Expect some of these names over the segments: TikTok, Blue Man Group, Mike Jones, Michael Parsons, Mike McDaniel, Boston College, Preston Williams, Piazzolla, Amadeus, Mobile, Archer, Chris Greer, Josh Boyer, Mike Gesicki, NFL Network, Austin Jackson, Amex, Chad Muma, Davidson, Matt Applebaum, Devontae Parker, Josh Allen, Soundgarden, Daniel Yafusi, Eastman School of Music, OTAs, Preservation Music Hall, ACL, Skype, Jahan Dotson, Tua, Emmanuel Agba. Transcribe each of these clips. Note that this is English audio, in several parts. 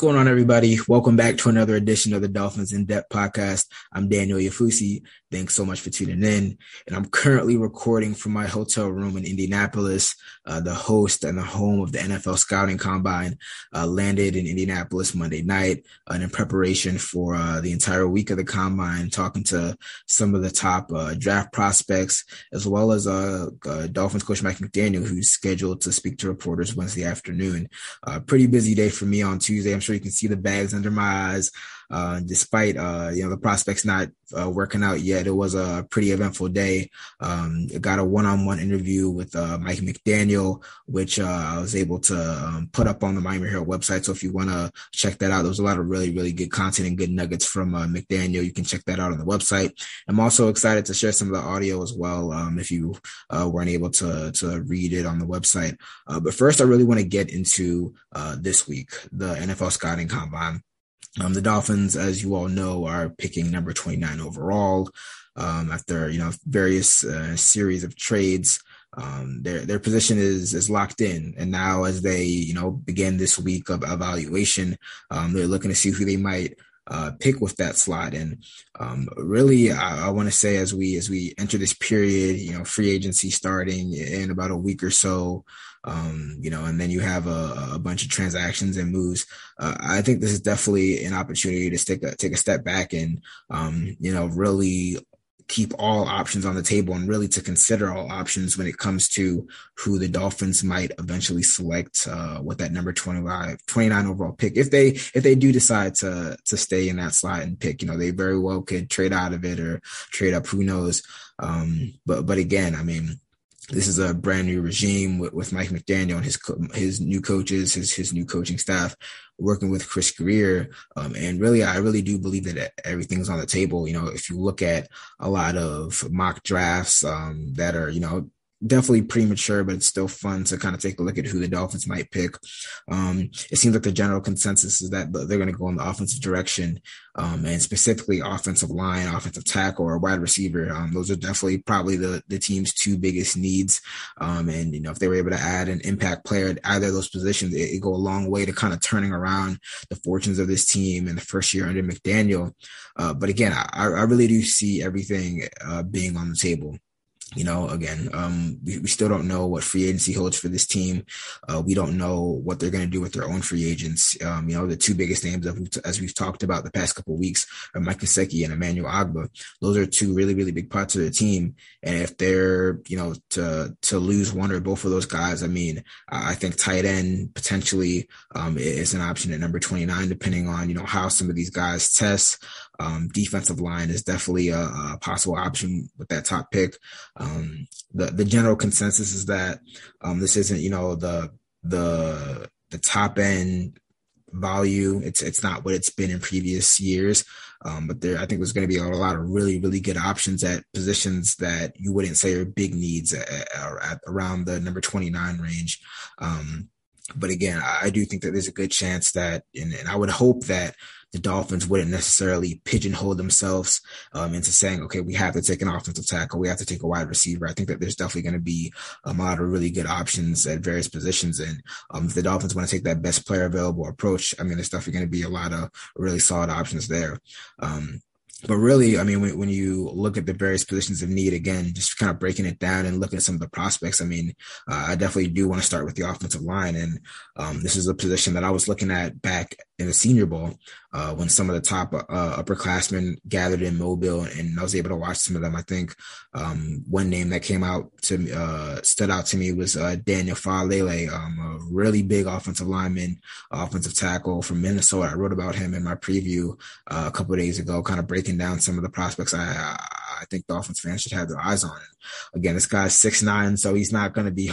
going on, everybody? Welcome back to another edition of the Dolphins In Depth podcast. I'm Daniel Yafusi. Thanks so much for tuning in. And I'm currently recording from my hotel room in Indianapolis. The host and the home of the NFL Scouting Combine landed in Indianapolis Monday night. And in preparation for the entire week of the Combine, talking to some of the top draft prospects, as well as Dolphins coach Mike McDaniel, who's scheduled to speak to reporters Wednesday afternoon. Pretty busy day for me on Tuesday. I'm sure you can see the bags under my eyes. Despite, the prospects not working out yet, it was a pretty eventful day. Got a one-on-one interview with Mike McDaniel, which I was able to put up on the Miami Herald website. So if you want to check that out, there was a lot of really, really good content and good nuggets from McDaniel. You can check that out on the website. I'm also excited to share some of the audio as well, if you weren't able to read it on the website. But first, I really want to get into this week, the NFL Scouting Combine. The Dolphins, as you all know, are picking number 29 overall after various series of trades. Their position is locked in, and now as they begin this week of evaluation, they're looking to see who they might pick with that slot. And really, I want to say as we enter this period, free agency starting in about a week or so. And then you have a bunch of transactions and moves. I think this is definitely an opportunity to take a step back and, really keep all options on the table and really to consider all options when it comes to who the Dolphins might eventually select with that number 29 overall pick. If they do decide to stay in that slot and pick, they very well could trade out of it or trade up, who knows. But again, I mean, this is a brand new regime with Mike McDaniel and his new coaches, his new coaching staff, working with Chris Greer. And really, I really do believe that everything's on the table. If you look at a lot of mock drafts that are, definitely premature, but it's still fun to kind of take a look at who the Dolphins might pick. It seems like the general consensus is that they're going to go in the offensive direction, and specifically offensive line, offensive tackle, or wide receiver. Those are definitely probably the team's two biggest needs. And, if they were able to add an impact player at either of those positions, it go a long way to kind of turning around the fortunes of this team in the first year under McDaniel. But again, I really do see everything being on the table. We still don't know what free agency holds for this team. We don't know what they're going to do with their own free agents. The two biggest names as we've talked about the past couple of weeks are Mike Gesicki and Emmanuel Agba. Those are two really, really big parts of the team. And if they're, to lose one or both of those guys, I mean, I think tight end potentially is an option at number 29, depending on, how some of these guys test. Defensive line is definitely a possible option with that top pick. The general consensus is that this isn't, the top end value. It's not what it's been in previous years. But there, I think there's going to be a lot of really, really good options at positions that you wouldn't say are big needs at around the number 29 range. But again, I do think that there's a good chance that, and I would hope that the Dolphins wouldn't necessarily pigeonhole themselves into saying, okay, we have to take an offensive tackle, we have to take a wide receiver. I think that there's definitely going to be a lot of really good options at various positions. And if the Dolphins want to take that best player available approach, I mean, there's definitely going to be a lot of really solid options there. But really, I mean, when you look at the various positions of need, again, just kind of breaking it down and looking at some of the prospects, I mean, I definitely do want to start with the offensive line. And this is a position that I was looking at back in the Senior Bowl when some of the top upperclassmen gathered in Mobile, and I was able to watch some of them. I think one name that stood out to me was Daniel Faalele, a really big offensive lineman, offensive tackle from Minnesota. I wrote about him in my preview a couple of days ago, kind of breaking down some of the prospects I think Dolphins fans should have their eyes on. Again, this guy's 6'9", so he's not going to be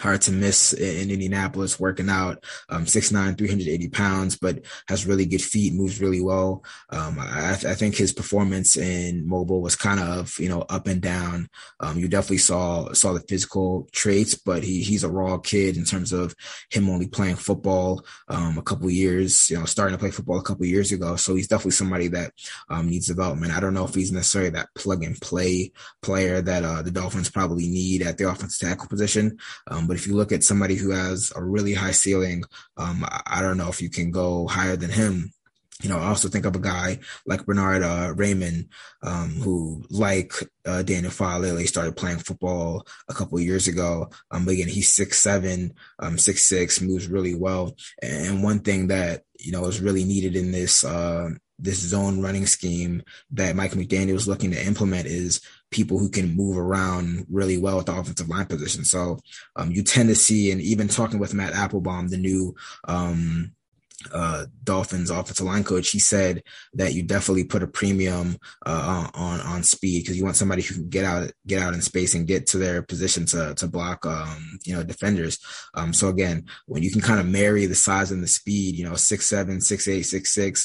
hard to miss in Indianapolis working out. 6'9", 380 pounds, but has really good feet, moves really well. I think his performance in Mobile was kind of, up and down. You definitely saw the physical traits, but he's a raw kid in terms of him only playing football a couple years, starting to play football a couple years ago. So he's definitely somebody that needs development. I don't know if he's necessarily that plug and play player that the Dolphins probably need at the offensive tackle position. But if you look at somebody who has a really high ceiling, I don't know if you can go higher than him. You know, I also think of a guy like Bernard Raymond, who, like Daniel Faalele, started playing football a couple of years ago. But again, he's 6'7", 6'6", moves really well. And one thing that, you know, is really needed in this this zone running scheme that Mike McDaniel is looking to implement is people who can move around really well with the offensive line position. So you tend to see, and even talking with Matt Applebaum, the new Dolphins offensive line coach, he said that you definitely put a premium on speed, because you want somebody who can get out in space and get to their position to block defenders. So again, when you can kind of marry the size and the speed, you know, 6'7", 6'8", 6'6",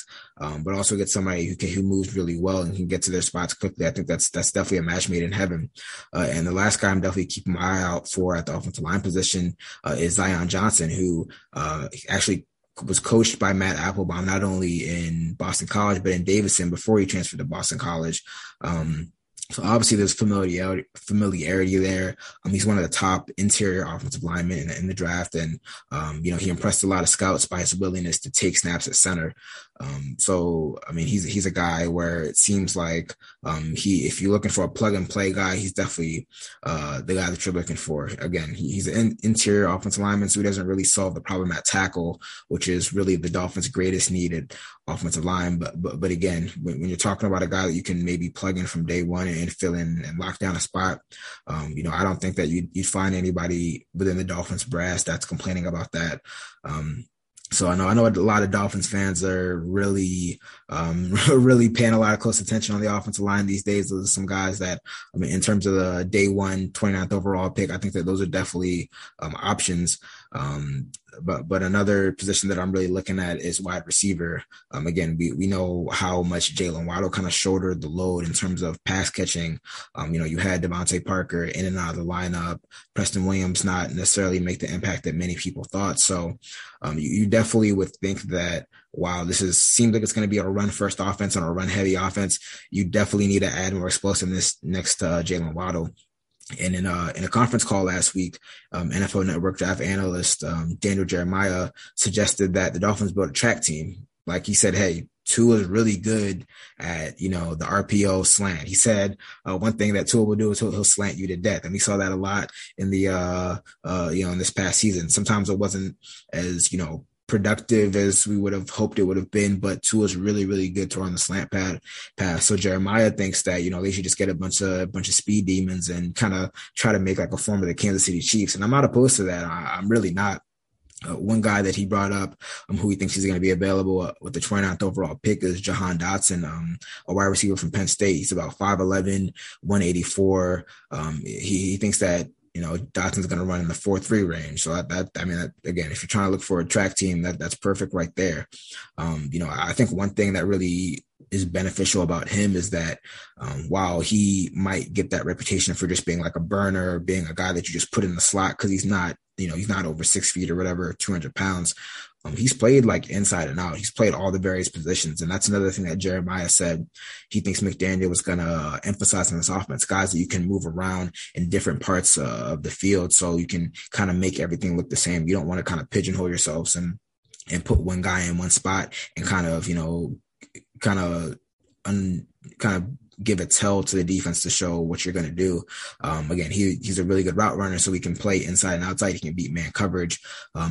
but also get somebody who moves really well and can get to their spots quickly, I think that's definitely a match made in heaven. And the last guy I'm definitely keeping my eye out for at the offensive line position is Zion Johnson, who actually was coached by Matt Applebaum, not only in Boston College, but in Davidson before he transferred to Boston College. So obviously there's familiarity there. He's one of the top interior offensive linemen in the draft. And, he impressed a lot of scouts by his willingness to take snaps at center. He's a guy where it seems like if you're looking for a plug and play guy, he's definitely the guy that you're looking for. Again, he's an interior offensive lineman, so he doesn't really solve the problem at tackle, which is really the Dolphins' greatest needed offensive line. But again, when you're talking about a guy that you can maybe plug in from day one and fill in and lock down a spot, I don't think that you'd find anybody within the Dolphins' brass that's complaining about that. So I know a lot of Dolphins fans are really paying a lot of close attention on the offensive line these days. Those are some guys that, in terms of the day one 29th overall pick, I think that those are definitely options. But another position that I'm really looking at is wide receiver. Again, we know how much Jalen Waddle kind of shouldered the load in terms of pass catching. You had Devontae Parker in and out of the lineup, Preston Williams not necessarily make the impact that many people thought. So you definitely would think that, wow, this seems like it's going to be a run-first offense and a run-heavy offense. You definitely need to add more explosiveness next to Jalen Waddle. And in a conference call last week, NFL Network draft analyst Daniel Jeremiah suggested that the Dolphins build a track team. Like, he said, hey, Tua is really good at, the RPO slant. He said one thing that Tua will do is he'll slant you to death. And we saw that a lot in the, in this past season. Sometimes it wasn't as, productive as we would have hoped it would have been, but Tua's really, really good to run the slant pass. So Jeremiah thinks that, they should just get a bunch of speed demons and kind of try to make like a form of the Kansas City Chiefs. And I'm not opposed to that. I'm really not. One guy that he brought up who he thinks is going to be available with the 29th overall pick is Jahan Dotson, a wide receiver from Penn State. He's about 5'11", 184. He thinks that, Dotson's going to run in the 4.3 range. So again, if you're trying to look for a track team, that's perfect right there. I think one thing that really is beneficial about him is that while he might get that reputation for just being like a burner, or being a guy that you just put in the slot because he's not, he's not over 6 feet or whatever, 200 pounds. He's played like inside and out. He's played all the various positions. And that's another thing that Jeremiah said he thinks McDaniel was going to emphasize in this offense, guys that you can move around in different parts of the field so you can kind of make everything look the same. You don't want to kind of pigeonhole yourselves and put one guy in one spot and kind of give a tell to the defense to show what you're going to do. Again, he's a really good route runner, so he can play inside and outside. He can beat man coverage.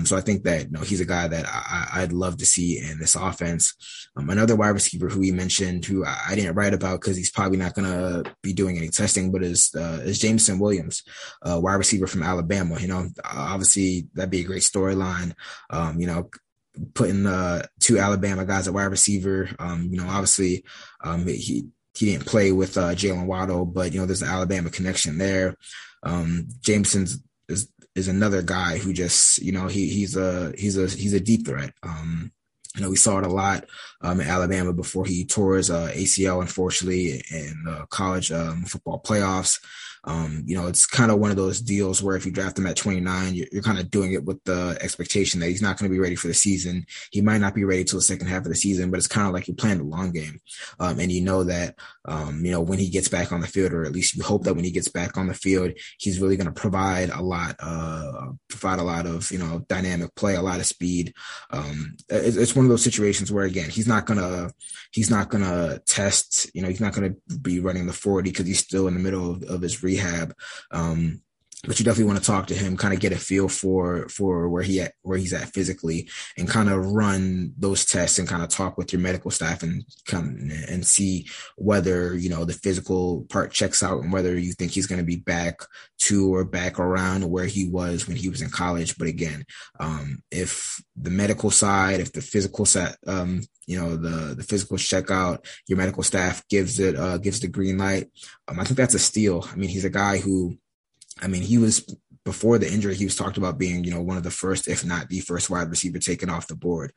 So I think that, he's a guy that I'd love to see in this offense. Another wide receiver who he mentioned, who I didn't write about because he's probably not going to be doing any testing, but is Jameson Williams, wide receiver from Alabama. Obviously that'd be a great storyline. Putting the two Alabama guys at wide receiver, obviously he didn't play with Jalen Waddle, but, there's an Alabama connection there. Jameson's is another guy who just, he's a deep threat. You know, we saw it a lot in Alabama before he tore his ACL, unfortunately, in the college football playoffs. You know, it's kind of one of those deals where if you draft him at 29, you're kind of doing it with the expectation that he's not going to be ready for the season. He might not be ready till the second half of the season, but it's kind of like you're playing the long game. And you know that, you know, when he gets back on the field, or at least you hope that when he gets back on the field, he's really going to provide a lot of, you know, dynamic play, a lot of speed. It's one of those situations where, again, he's not going to test, you know, he's not going to be running the 40 because he's still in the middle of his rehab. But you definitely want to talk to him, kind of get a feel for where he's at physically, and kind of run those tests and kind of talk with your medical staff and come and see whether, you know, the physical part checks out and whether you think he's going to be back to or back around where he was when he was in college. But again, if the medical side, if the physical side, you know, the physical checkout, your medical staff gives the green light, I think that's a steal. I mean, he's a guy who, he was, before the injury, he was talked about being, you know, one of the first, if not the first wide receiver taken off the board.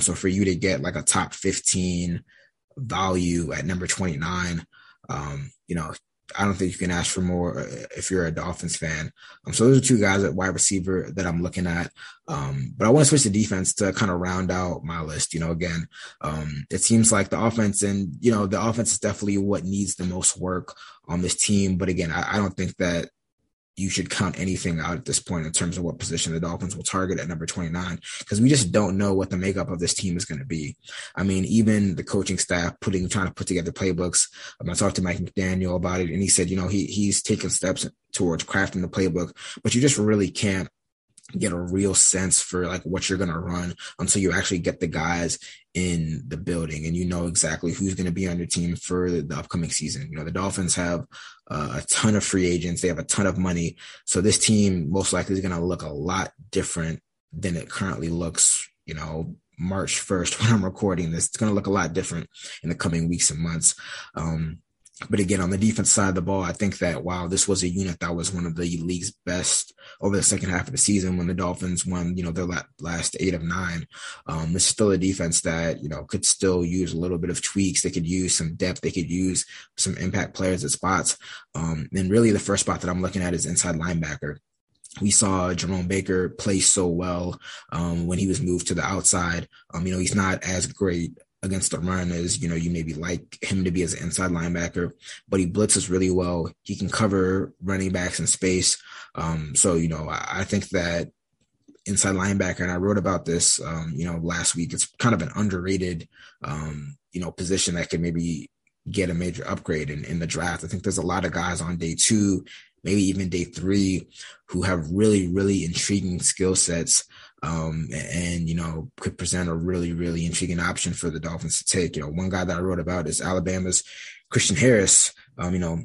So for you to get like a top 15 value at number 29, you know, I don't think you can ask for more if you're a Dolphins fan. So those are two guys at wide receiver that I'm looking at. But I want to switch to defense to kind of round out my list. You know, again, it seems like the offense, and, you know, the offense is definitely what needs the most work on this team. But again, I don't think that you should count anything out at this point in terms of what position the Dolphins will target at number 29, because we just don't know what the makeup of this team is going to be. I mean, even the coaching staff trying to put together playbooks. I talked to Mike McDaniel about it, and he said, you know, he's taken steps towards crafting the playbook, but you just really can't get a real sense for like what you're going to run until you actually get the guys in the building and you know exactly who's going to be on your team for the upcoming season. You know, the Dolphins have a ton of free agents. They have a ton of money. So this team most likely is going to look a lot different than it currently looks, you know, March 1st when I'm recording this. It's going to look a lot different in the coming weeks and months. But again, on the defense side of the ball, I think that while this was a unit that was one of the league's best over the second half of the season when the Dolphins won, you know, their last 8 of 9, this is still a defense that, you know, could still use a little bit of tweaks. They could use some depth. They could use some impact players at spots. And really the first spot that I'm looking at is inside linebacker. We saw Jerome Baker play so well when he was moved to the outside. You know, he's not as great against the run as, you know, you maybe like him to be as an inside linebacker, but he blitzes really well. He can cover running backs in space. So, you know, I think that inside linebacker, and I wrote about this, you know, last week, it's kind of an underrated, you know, position that could maybe get a major upgrade in the draft. I think there's a lot of guys on day 2, maybe even day 3, who have really, really intriguing skill sets. And, you know, could present a really, really intriguing option for the Dolphins to take. You know, one guy that I wrote about is Alabama's Christian Harris. You know,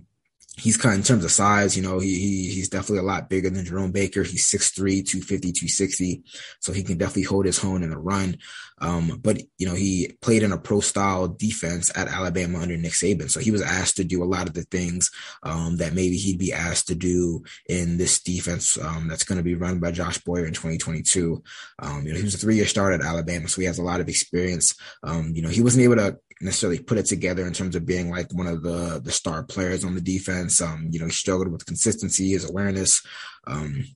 he's kind of, in terms of size, you know, he's definitely a lot bigger than Jerome Baker. He's 6'3", 250, 260. So he can definitely hold his own in the run. But, you know, he played in a pro style defense at Alabama under Nick Saban. So he was asked to do a lot of the things that maybe he'd be asked to do in this defense that's going to be run by Josh Boyer in 2022. You know, he was a 3-year starter at Alabama, so he has a lot of experience. You know, he wasn't able to necessarily put it together in terms of being like one of the star players on the defense. You know, he struggled with consistency, his awareness.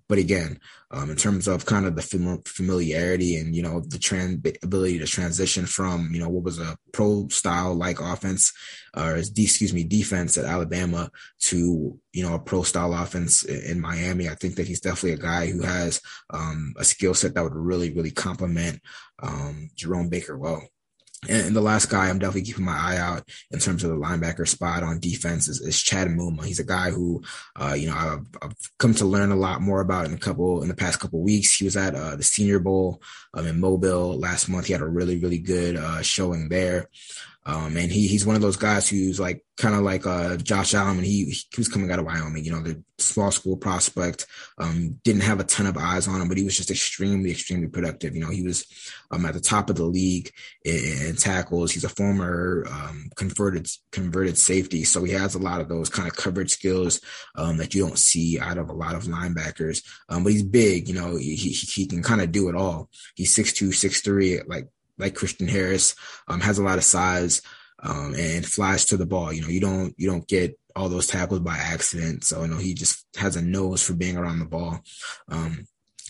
But again, in terms of kind of the familiarity and, you know, the ability to transition from, you know, what was a pro style like offense or defense at Alabama to, you know, a pro style offense in Miami. I think that he's definitely a guy who has a skill set that would really, really complement Jerome Baker well. And the last guy I'm definitely keeping my eye out in terms of the linebacker spot on defense is Chad Muma. He's a guy who, you know, I've come to learn a lot more about in the past couple of weeks. He was at the Senior Bowl in Mobile last month. He had a really, really good showing there. And he's one of those guys who's like kind of like Josh Allen when he was coming out of Wyoming, you know, the small school prospect, didn't have a ton of eyes on him, but he was just extremely, extremely productive. You know, he was at the top of the league in tackles. He's a former converted safety. So he has a lot of those kind of coverage skills that you don't see out of a lot of linebackers. But he's big, you know, he can kind of do it all. He's 6'2", 6'3", like like Christian Harris, has a lot of size, and flies to the ball. You know, you don't get all those tackles by accident. So, you know, he just has a nose for being around the ball.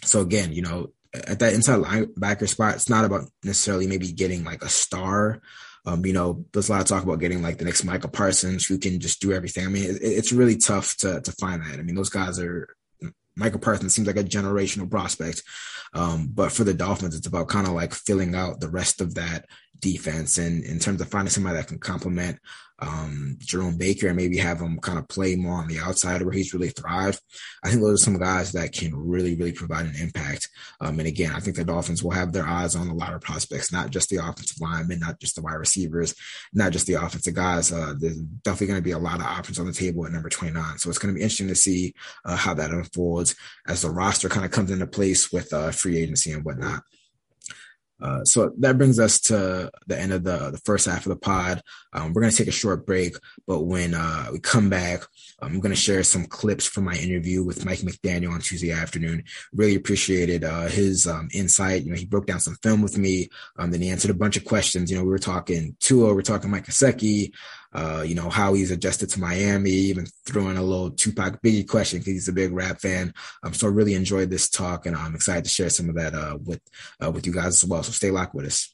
So again, you know, at that inside linebacker spot, it's not about necessarily maybe getting like a star. You know, there's a lot of talk about getting like the next Michael Parsons who can just do everything. I mean, it's really tough to find that. I mean, those guys are, Michael Parsons seems like a generational prospect. But for the Dolphins, it's about kind of like filling out the rest of that defense. And in terms of finding somebody that can complement Jerome Baker and maybe have him kind of play more on the outside where he's really thrived. I think those are some guys that can really, really provide an impact. And again, I think the Dolphins will have their eyes on a lot of prospects, not just the offensive linemen, not just the wide receivers, not just the offensive guys. There's definitely going to be a lot of options on the table at number 29. So it's going to be interesting to see how that unfolds as the roster kind of comes into place with free agency and whatnot. So that brings us to the end of the first half of the pod. We're going to take a short break, but when we come back, I'm going to share some clips from my interview with Mike McDaniel on Tuesday afternoon. Really appreciated his insight. You know, he broke down some film with me. Then he answered a bunch of questions. You know, we were talking Tua, we're talking Mike Gesicki, you know, how he's adjusted to Miami, even throwing a little Tupac Biggie question because he's a big rap fan. So I really enjoyed this talk, and I'm excited to share some of that with you guys as well. So stay locked with us.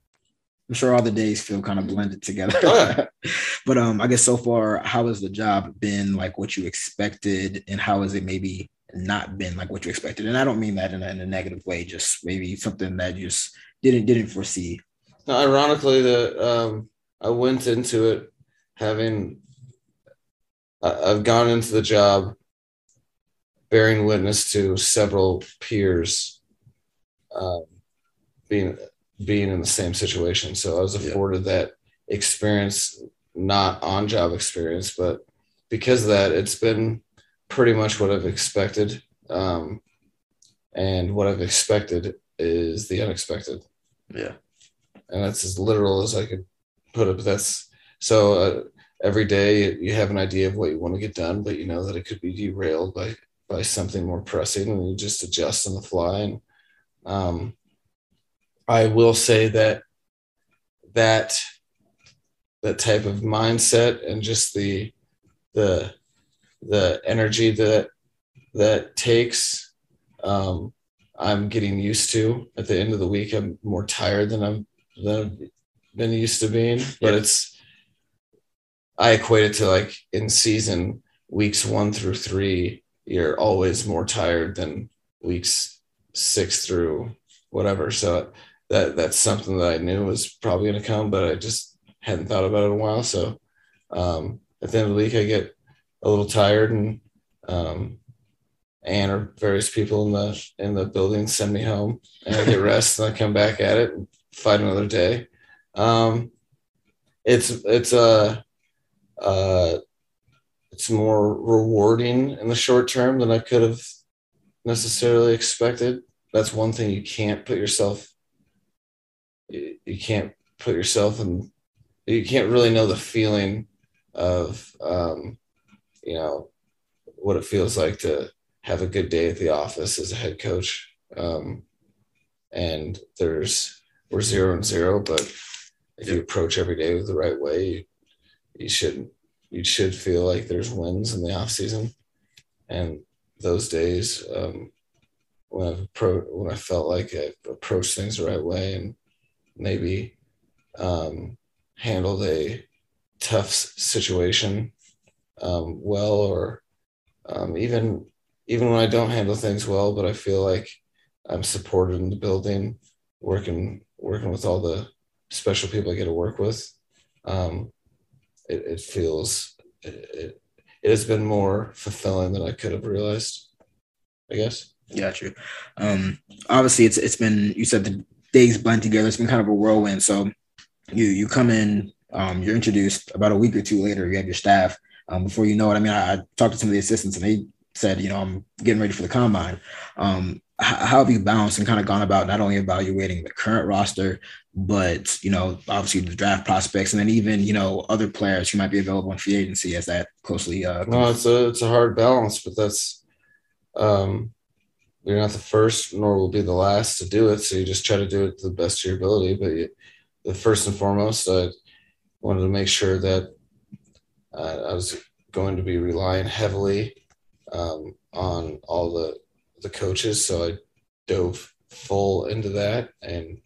I'm sure all the days feel kind of blended together, but I guess so far, how has the job been like what you expected, and how has it maybe not been like what you expected? And I don't mean that in a negative way, just maybe something that you just didn't foresee. No, ironically, I went into it having I've gone into the job bearing witness to several peers being in the same situation. So I was afforded that experience, not on-job experience, but because of that, it's been pretty much what I've expected. And what I've expected is the unexpected. Yeah. And that's as literal as I could put it. But that's so every day you have an idea of what you want to get done, but you know that it could be derailed by something more pressing, and you just adjust on the fly. And, I will say that type of mindset and just the energy that takes, I'm getting used to. At the end of the week, I'm more tired than I've been used to being. But I equate it to like in season weeks 1 through 3, you're always more tired than weeks 6 through whatever. So that's something that I knew was probably going to come, but I just hadn't thought about it in a while. So at the end of the week, I get a little tired, and various people in the building send me home, and I get rest, and I come back at it and fight another day. It's more rewarding in the short term than I could have necessarily expected. That's one thing you can't put yourself in, you can't really know the feeling of, you know, what it feels like to have a good day at the office as a head coach. And we're 0-0, but if you approach every day with the right way, you should feel like there's wins in the off season. And those days, when I felt like I approached things the right way and maybe handled a tough situation well, or even when I don't handle things well, but I feel like I'm supported in the building, working with all the special people I get to work with. It has been more fulfilling than I could have realized, I guess. Got you. Obviously, it's been, you said the days blend together. It's been kind of a whirlwind. So you come in, you're introduced. About a week or two later, you have your staff. Before you know it, I mean, I talked to some of the assistants, and they said, I'm getting ready for the combine. How have you balanced and kind of gone about not only evaluating the current roster, but, obviously the draft prospects, and then even, other players who might be available in free agency as that closely. No, it's a hard balance, but that's you're not the first nor will be the last to do it. So you just try to do it to the best of your ability. But the first and foremost, I wanted to make sure that I was going to be relying heavily on all the coaches. So I dove full into that and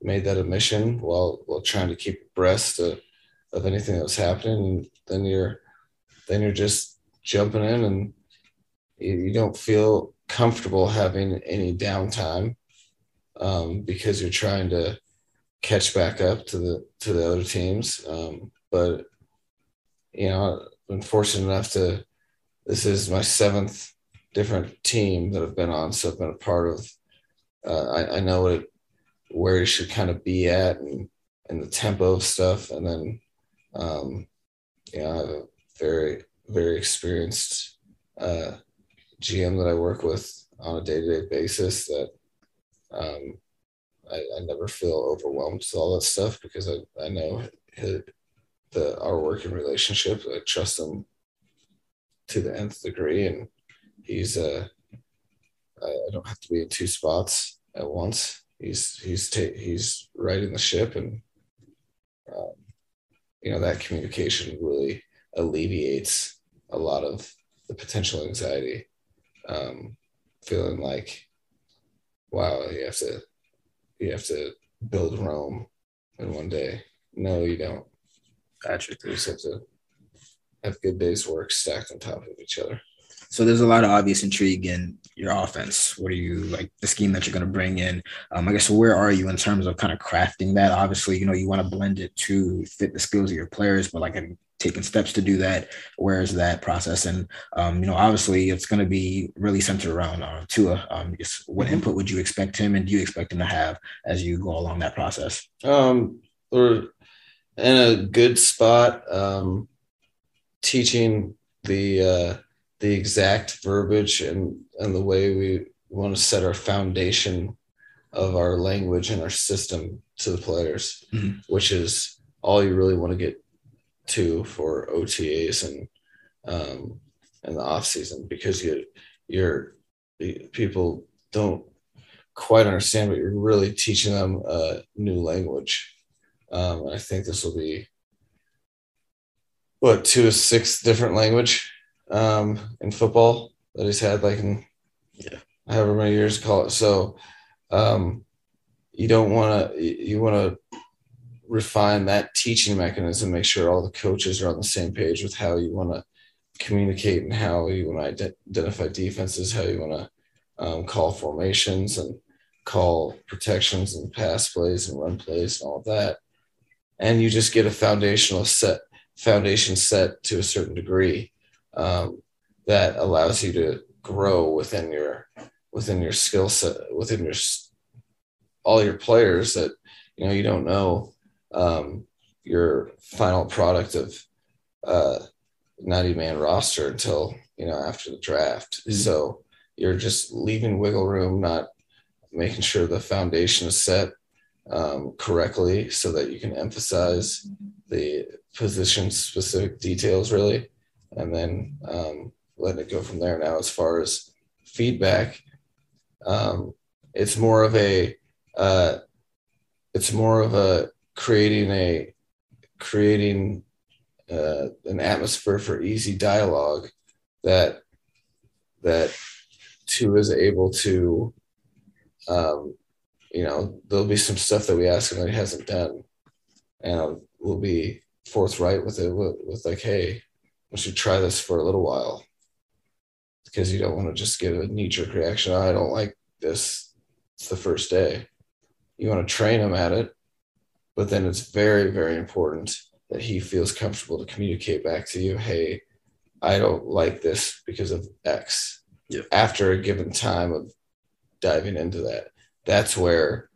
made that a mission while trying to keep abreast of anything that was happening. And then you're just jumping in, and you don't feel comfortable having any downtime because you're trying to catch back up to the other teams. But I've been fortunate enough to, this is my seventh different team that I've been on. So I've been a part of, I know where you should kind of be at and the tempo of stuff. And then, I have a very, very experienced GM that I work with on a day-to-day basis that I never feel overwhelmed with all that stuff, because I know our working relationship. I trust him to the nth degree, and he's I don't have to be in two spots at once. He's riding the ship, and that communication really alleviates a lot of the potential anxiety, feeling like, wow, you have to build Rome in one day. No, you don't. Gotcha. You just have to have good days' work stacked on top of each other. So there's a lot of obvious intrigue in your offense. What are you, like, the scheme that you're going to bring in? I guess, where are you in terms of kind of crafting that? Obviously, you want to blend it to fit the skills of your players, but, like, have you taken steps to do that? Where is that process? And, obviously it's going to be really centered around Tua. Just what input would you expect him, and do you expect him to have as you go along that process? We're in a good spot teaching the exact verbiage and the way we want to set our foundation of our language and our system to the players, which is all you really want to get to for OTAs and the off season, because people don't quite understand, but you're really teaching them a new language. And I think this will be 2 to 6 different language in football that he's had, like, in however many years to call it. So you want to refine that teaching mechanism, make sure all the coaches are on the same page with how you want to communicate and how you want to identify defenses, how you want to call formations and call protections and pass plays and run plays and all that. And you just get a foundation set to a certain degree. That allows you to grow within your skill set, within all your players, that you don't know your final product of 90-man roster until after the draft. So you're just leaving wiggle room, not making sure the foundation is set correctly, so that you can emphasize the position specific details, really. And then letting it go from there. Now, as far as feedback, it's more of a creating an atmosphere for easy dialogue that Tua is able to you know, there'll be some stuff that we ask him that he hasn't done. And we'll be forthright with it, with like, hey, we should try this for a little while. Because you don't want to just give a knee-jerk reaction. I don't like this. It's the first day. You want to train him at it, but then it's very, very important that he feels comfortable to communicate back to you, hey, I don't like this because of X. Yep. After a given time of diving into that, that's where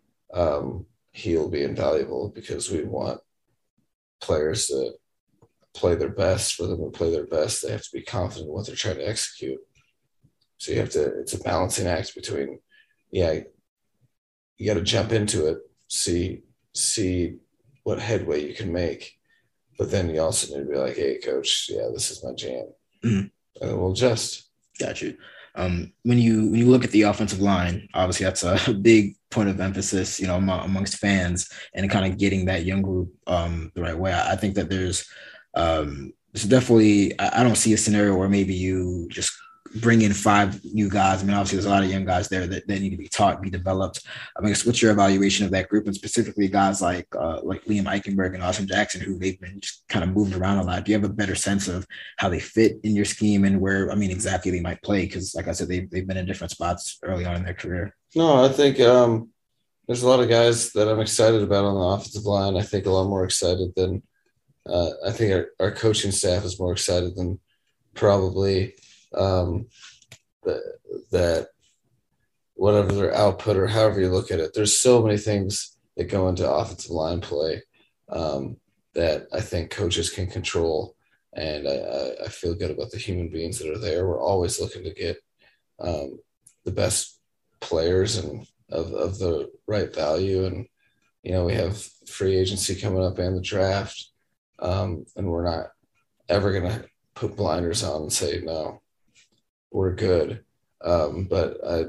he'll be invaluable, because we want players to play their best. For them to play their best, they have to be confident in what they're trying to execute. So you have to, it's a balancing act between, yeah, you got to jump into it, see what headway you can make. But then you also need to be like, hey, coach, yeah, this is my jam. Mm-hmm. And then we'll adjust. Got you. When you look at the offensive line, obviously that's a big point of emphasis, you know, amongst fans, and kind of getting that young group the right way. I think that there's definitely, I don't see a scenario where maybe you just bring in 5 new guys. I mean, obviously there's a lot of young guys there that need to be taught, be developed. I mean, what's your evaluation of that group, and specifically guys like Liam Eichenberg and Austin Jackson, who they've been just kind of moved around a lot? Do you have a better sense of how they fit in your scheme and where, I mean, exactly they might play? Because like I said, they've been in different spots early on in their career. No, I think there's a lot of guys that I'm excited about on the offensive line. I think a lot more excited than I think our coaching staff is more excited than probably that whatever their output or however you look at it. There's so many things that go into offensive line play that I think coaches can control, and I feel good about the human beings that are there. We're always looking to get the best players and of the right value, and you know, we have free agency coming up and the draft. And we're not ever going to put blinders on and say, no, we're good. But I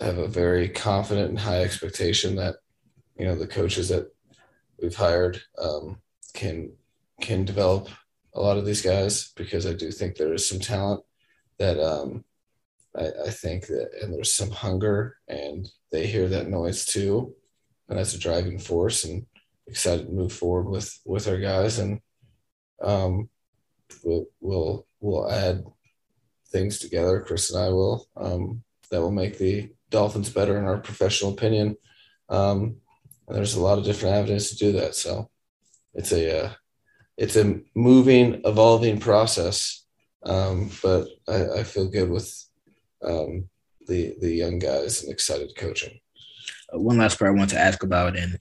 have a very confident and high expectation that, you know, the coaches that we've hired can develop a lot of these guys, because I do think there is some talent that I think that, and there's some hunger, and they hear that noise too. And that's a driving force, and excited to move forward with our guys, and we'll add things together. Chris and I will that will make the Dolphins better, in our professional opinion. And there's a lot of different avenues to do that. So it's a moving, evolving process. But I feel good with the young guys and excited coaching. One last part I want to ask about, and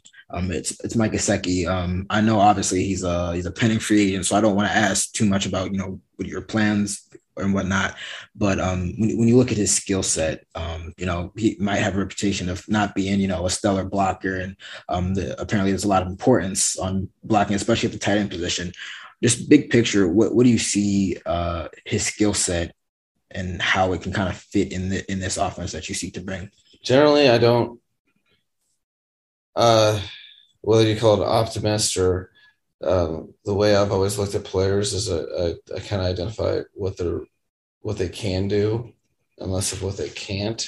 it's Mike Gesicki. I know obviously he's a pending free agent, so I don't want to ask too much about, you know, what your plans and whatnot. But when you look at his skill set, you know, he might have a reputation of not being, you know, a stellar blocker, and apparently there's a lot of importance on blocking, especially at the tight end position. Just big picture, what do you see his skill set and how it can kind of fit in this offense that you seek to bring? Generally, I don't. Whether you call it an optimist or the way I've always looked at players is I kind of identify what they can do, unless of what they can't.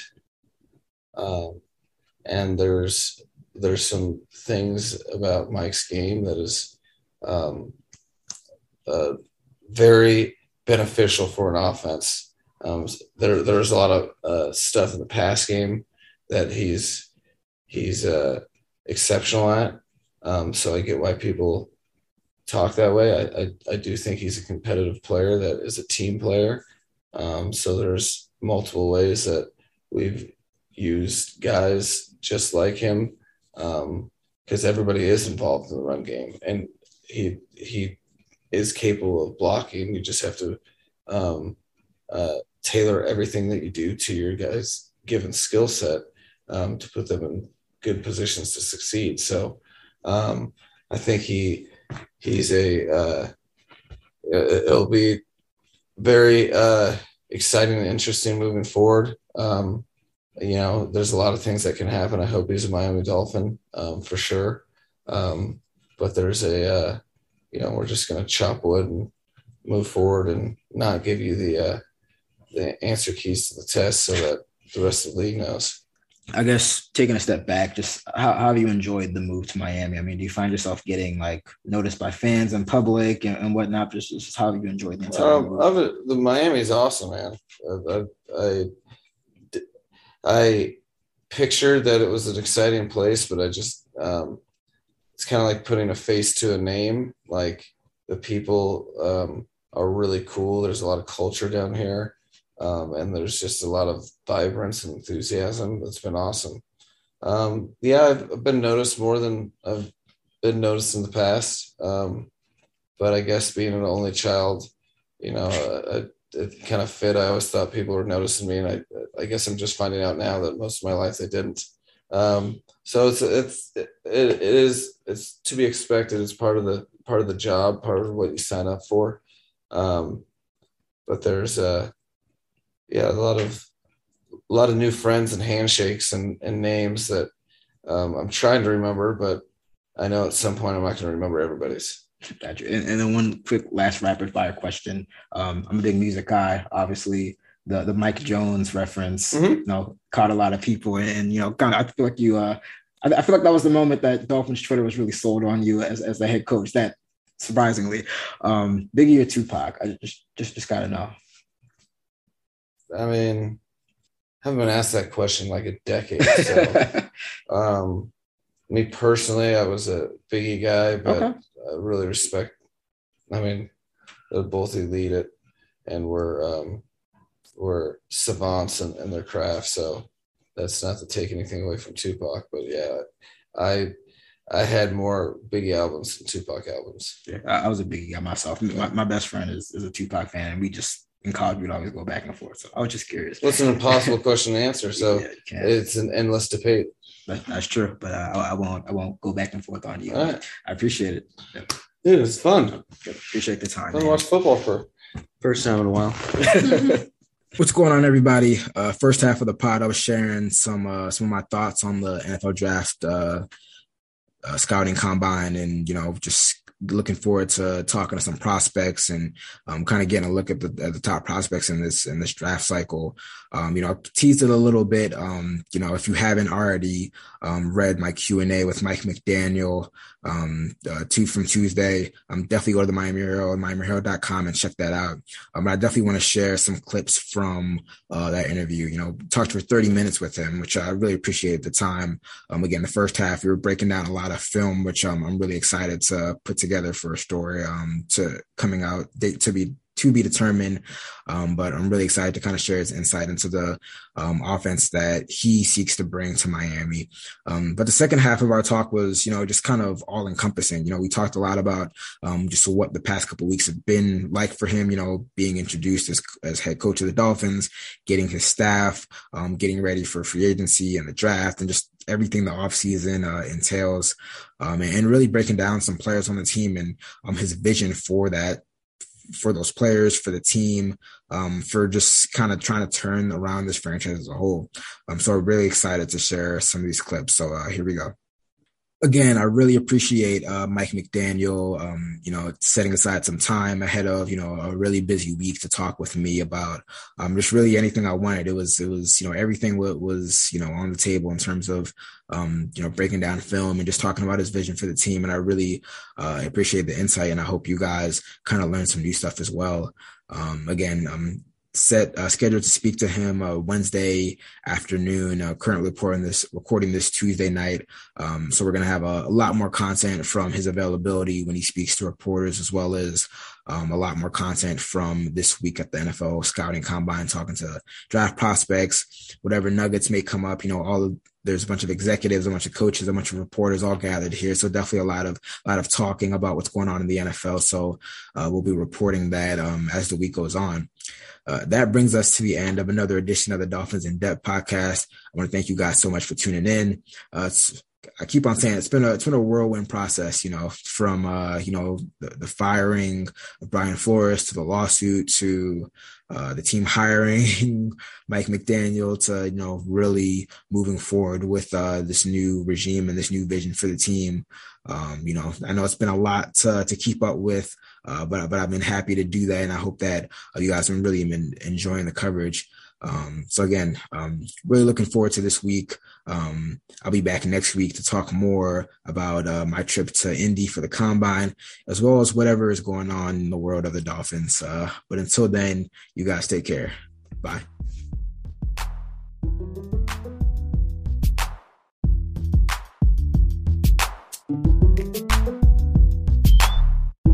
And there's some things about Mike's game that is very beneficial for an offense. There's a lot of stuff in the pass game that he's exceptional at. So I get why people talk that way. I do think he's a competitive player that is a team player. So there's multiple ways that we've used guys just like him, because everybody is involved in the run game, and he is capable of blocking. You just have to tailor everything that you do to your guys' given skill set to put them in good positions to succeed. So I think he's it'll be very exciting and interesting moving forward. You know, there's a lot of things that can happen. I hope he's a Miami Dolphin for sure. But there's you know, we're just going to chop wood and move forward and not give you the answer keys to the test so that the rest of the league knows. I guess taking a step back, just how have you enjoyed the move to Miami? I mean, do you find yourself getting like noticed by fans in public and whatnot? Just how have you enjoyed the entire move? The Miami's awesome, man. I pictured that it was an exciting place, but I just it's kind of like putting a face to a name. Like the people are really cool. There's a lot of culture down here. And there's just a lot of vibrance and enthusiasm. It's been awesome. Yeah, I've been noticed more than I've been noticed in the past. But I guess being an only child, you know, it kind of fit. I always thought people were noticing me. And I guess I'm just finding out now that most of my life they didn't. So it's to be expected. It's part of the job, part of what you sign up for. But there's yeah, a lot of new friends and handshakes and names that I'm trying to remember, but I know at some point I'm not going to remember everybody's. Gotcha. And then one quick last rapid fire question. I'm a big music guy, obviously. The Mike Jones reference, mm-hmm. you know, caught a lot of people, and you know, kind of I feel like you. I feel like that was the moment that Dolphins Twitter was really sold on you as the head coach. That surprisingly, Biggie or Tupac? I just gotta know. I mean, I haven't been asked that question in like a decade. So, me personally, I was a Biggie guy, but okay. I really respect. I mean, they both elite it, and were savants in their craft. So that's not to take anything away from Tupac, but yeah, I had more Biggie albums than Tupac albums. Yeah, I was a Biggie guy myself. My best friend is a Tupac fan, and we just. In college, we'd always go back and forth. So I was just curious. Well, it's an impossible question to answer. So yeah, it's an endless debate. That's true, but I won't go back and forth on you. All right. I appreciate it. Yep. Dude, it was fun. Appreciate the time. I watched football for first time in a while. What's going on, everybody? First half of the pod, I was sharing some of my thoughts on the NFL draft, scouting combine, and you know just. Looking forward to talking to some prospects and kind of getting a look at the top prospects in this draft cycle. You know, I teased it a little bit. You know, if you haven't already read my Q&A with Mike McDaniel, two from Tuesday, definitely go to the Miami Herald, miamiherald.com and check that out. I definitely want to share some clips from that interview. You know, talked for 30 minutes with him, which I really appreciated the time. Again, the first half, we were breaking down a lot of film, which I'm really excited to put together for a story to coming out to be determined, but I'm really excited to kind of share his insight into the offense that he seeks to bring to Miami. But the second half of our talk was, you know, just kind of all encompassing. You know, we talked a lot about just what the past couple of weeks have been like for him. You know, being introduced as head coach of the Dolphins, getting his staff, getting ready for free agency and the draft, and just everything the offseason entails, and really breaking down some players on the team and his vision for that. For those players, for the team, for just kind of trying to turn around this franchise as a whole. So I'm really excited to share some of these clips. So here we go. Again, I really appreciate Mike McDaniel, you know, setting aside some time ahead of, you know, a really busy week to talk with me about just really anything I wanted. It was, you know, everything was, you know, on the table in terms of, you know, breaking down film and just talking about his vision for the team. And I really appreciate the insight, and I hope you guys kind of learn some new stuff as well. Again, I'm scheduled to speak to him Wednesday afternoon, currently recording this Tuesday night. So we're going to have a lot more content from his availability when he speaks to reporters, as well as a lot more content from this week at the NFL Scouting Combine, talking to draft prospects, whatever nuggets may come up. You know, there's a bunch of executives, a bunch of coaches, a bunch of reporters all gathered here. So definitely a lot of talking about what's going on in the NFL. So we'll be reporting that as the week goes on. That brings us to the end of another edition of the Dolphins In Depth podcast. I want to thank you guys so much for tuning in. I keep on saying it's been a whirlwind process, you know, from, you know, the firing of Brian Flores to the lawsuit to the team hiring Mike McDaniel to, you know, really moving forward with this new regime and this new vision for the team. You know, I know it's been a lot to keep up with, but I've been happy to do that. And I hope that you guys have really been enjoying the coverage. So again, really looking forward to this week. I'll be back next week to talk more about my trip to Indy for the Combine, as well as whatever is going on in the world of the Dolphins. But until then, you guys take care. Bye.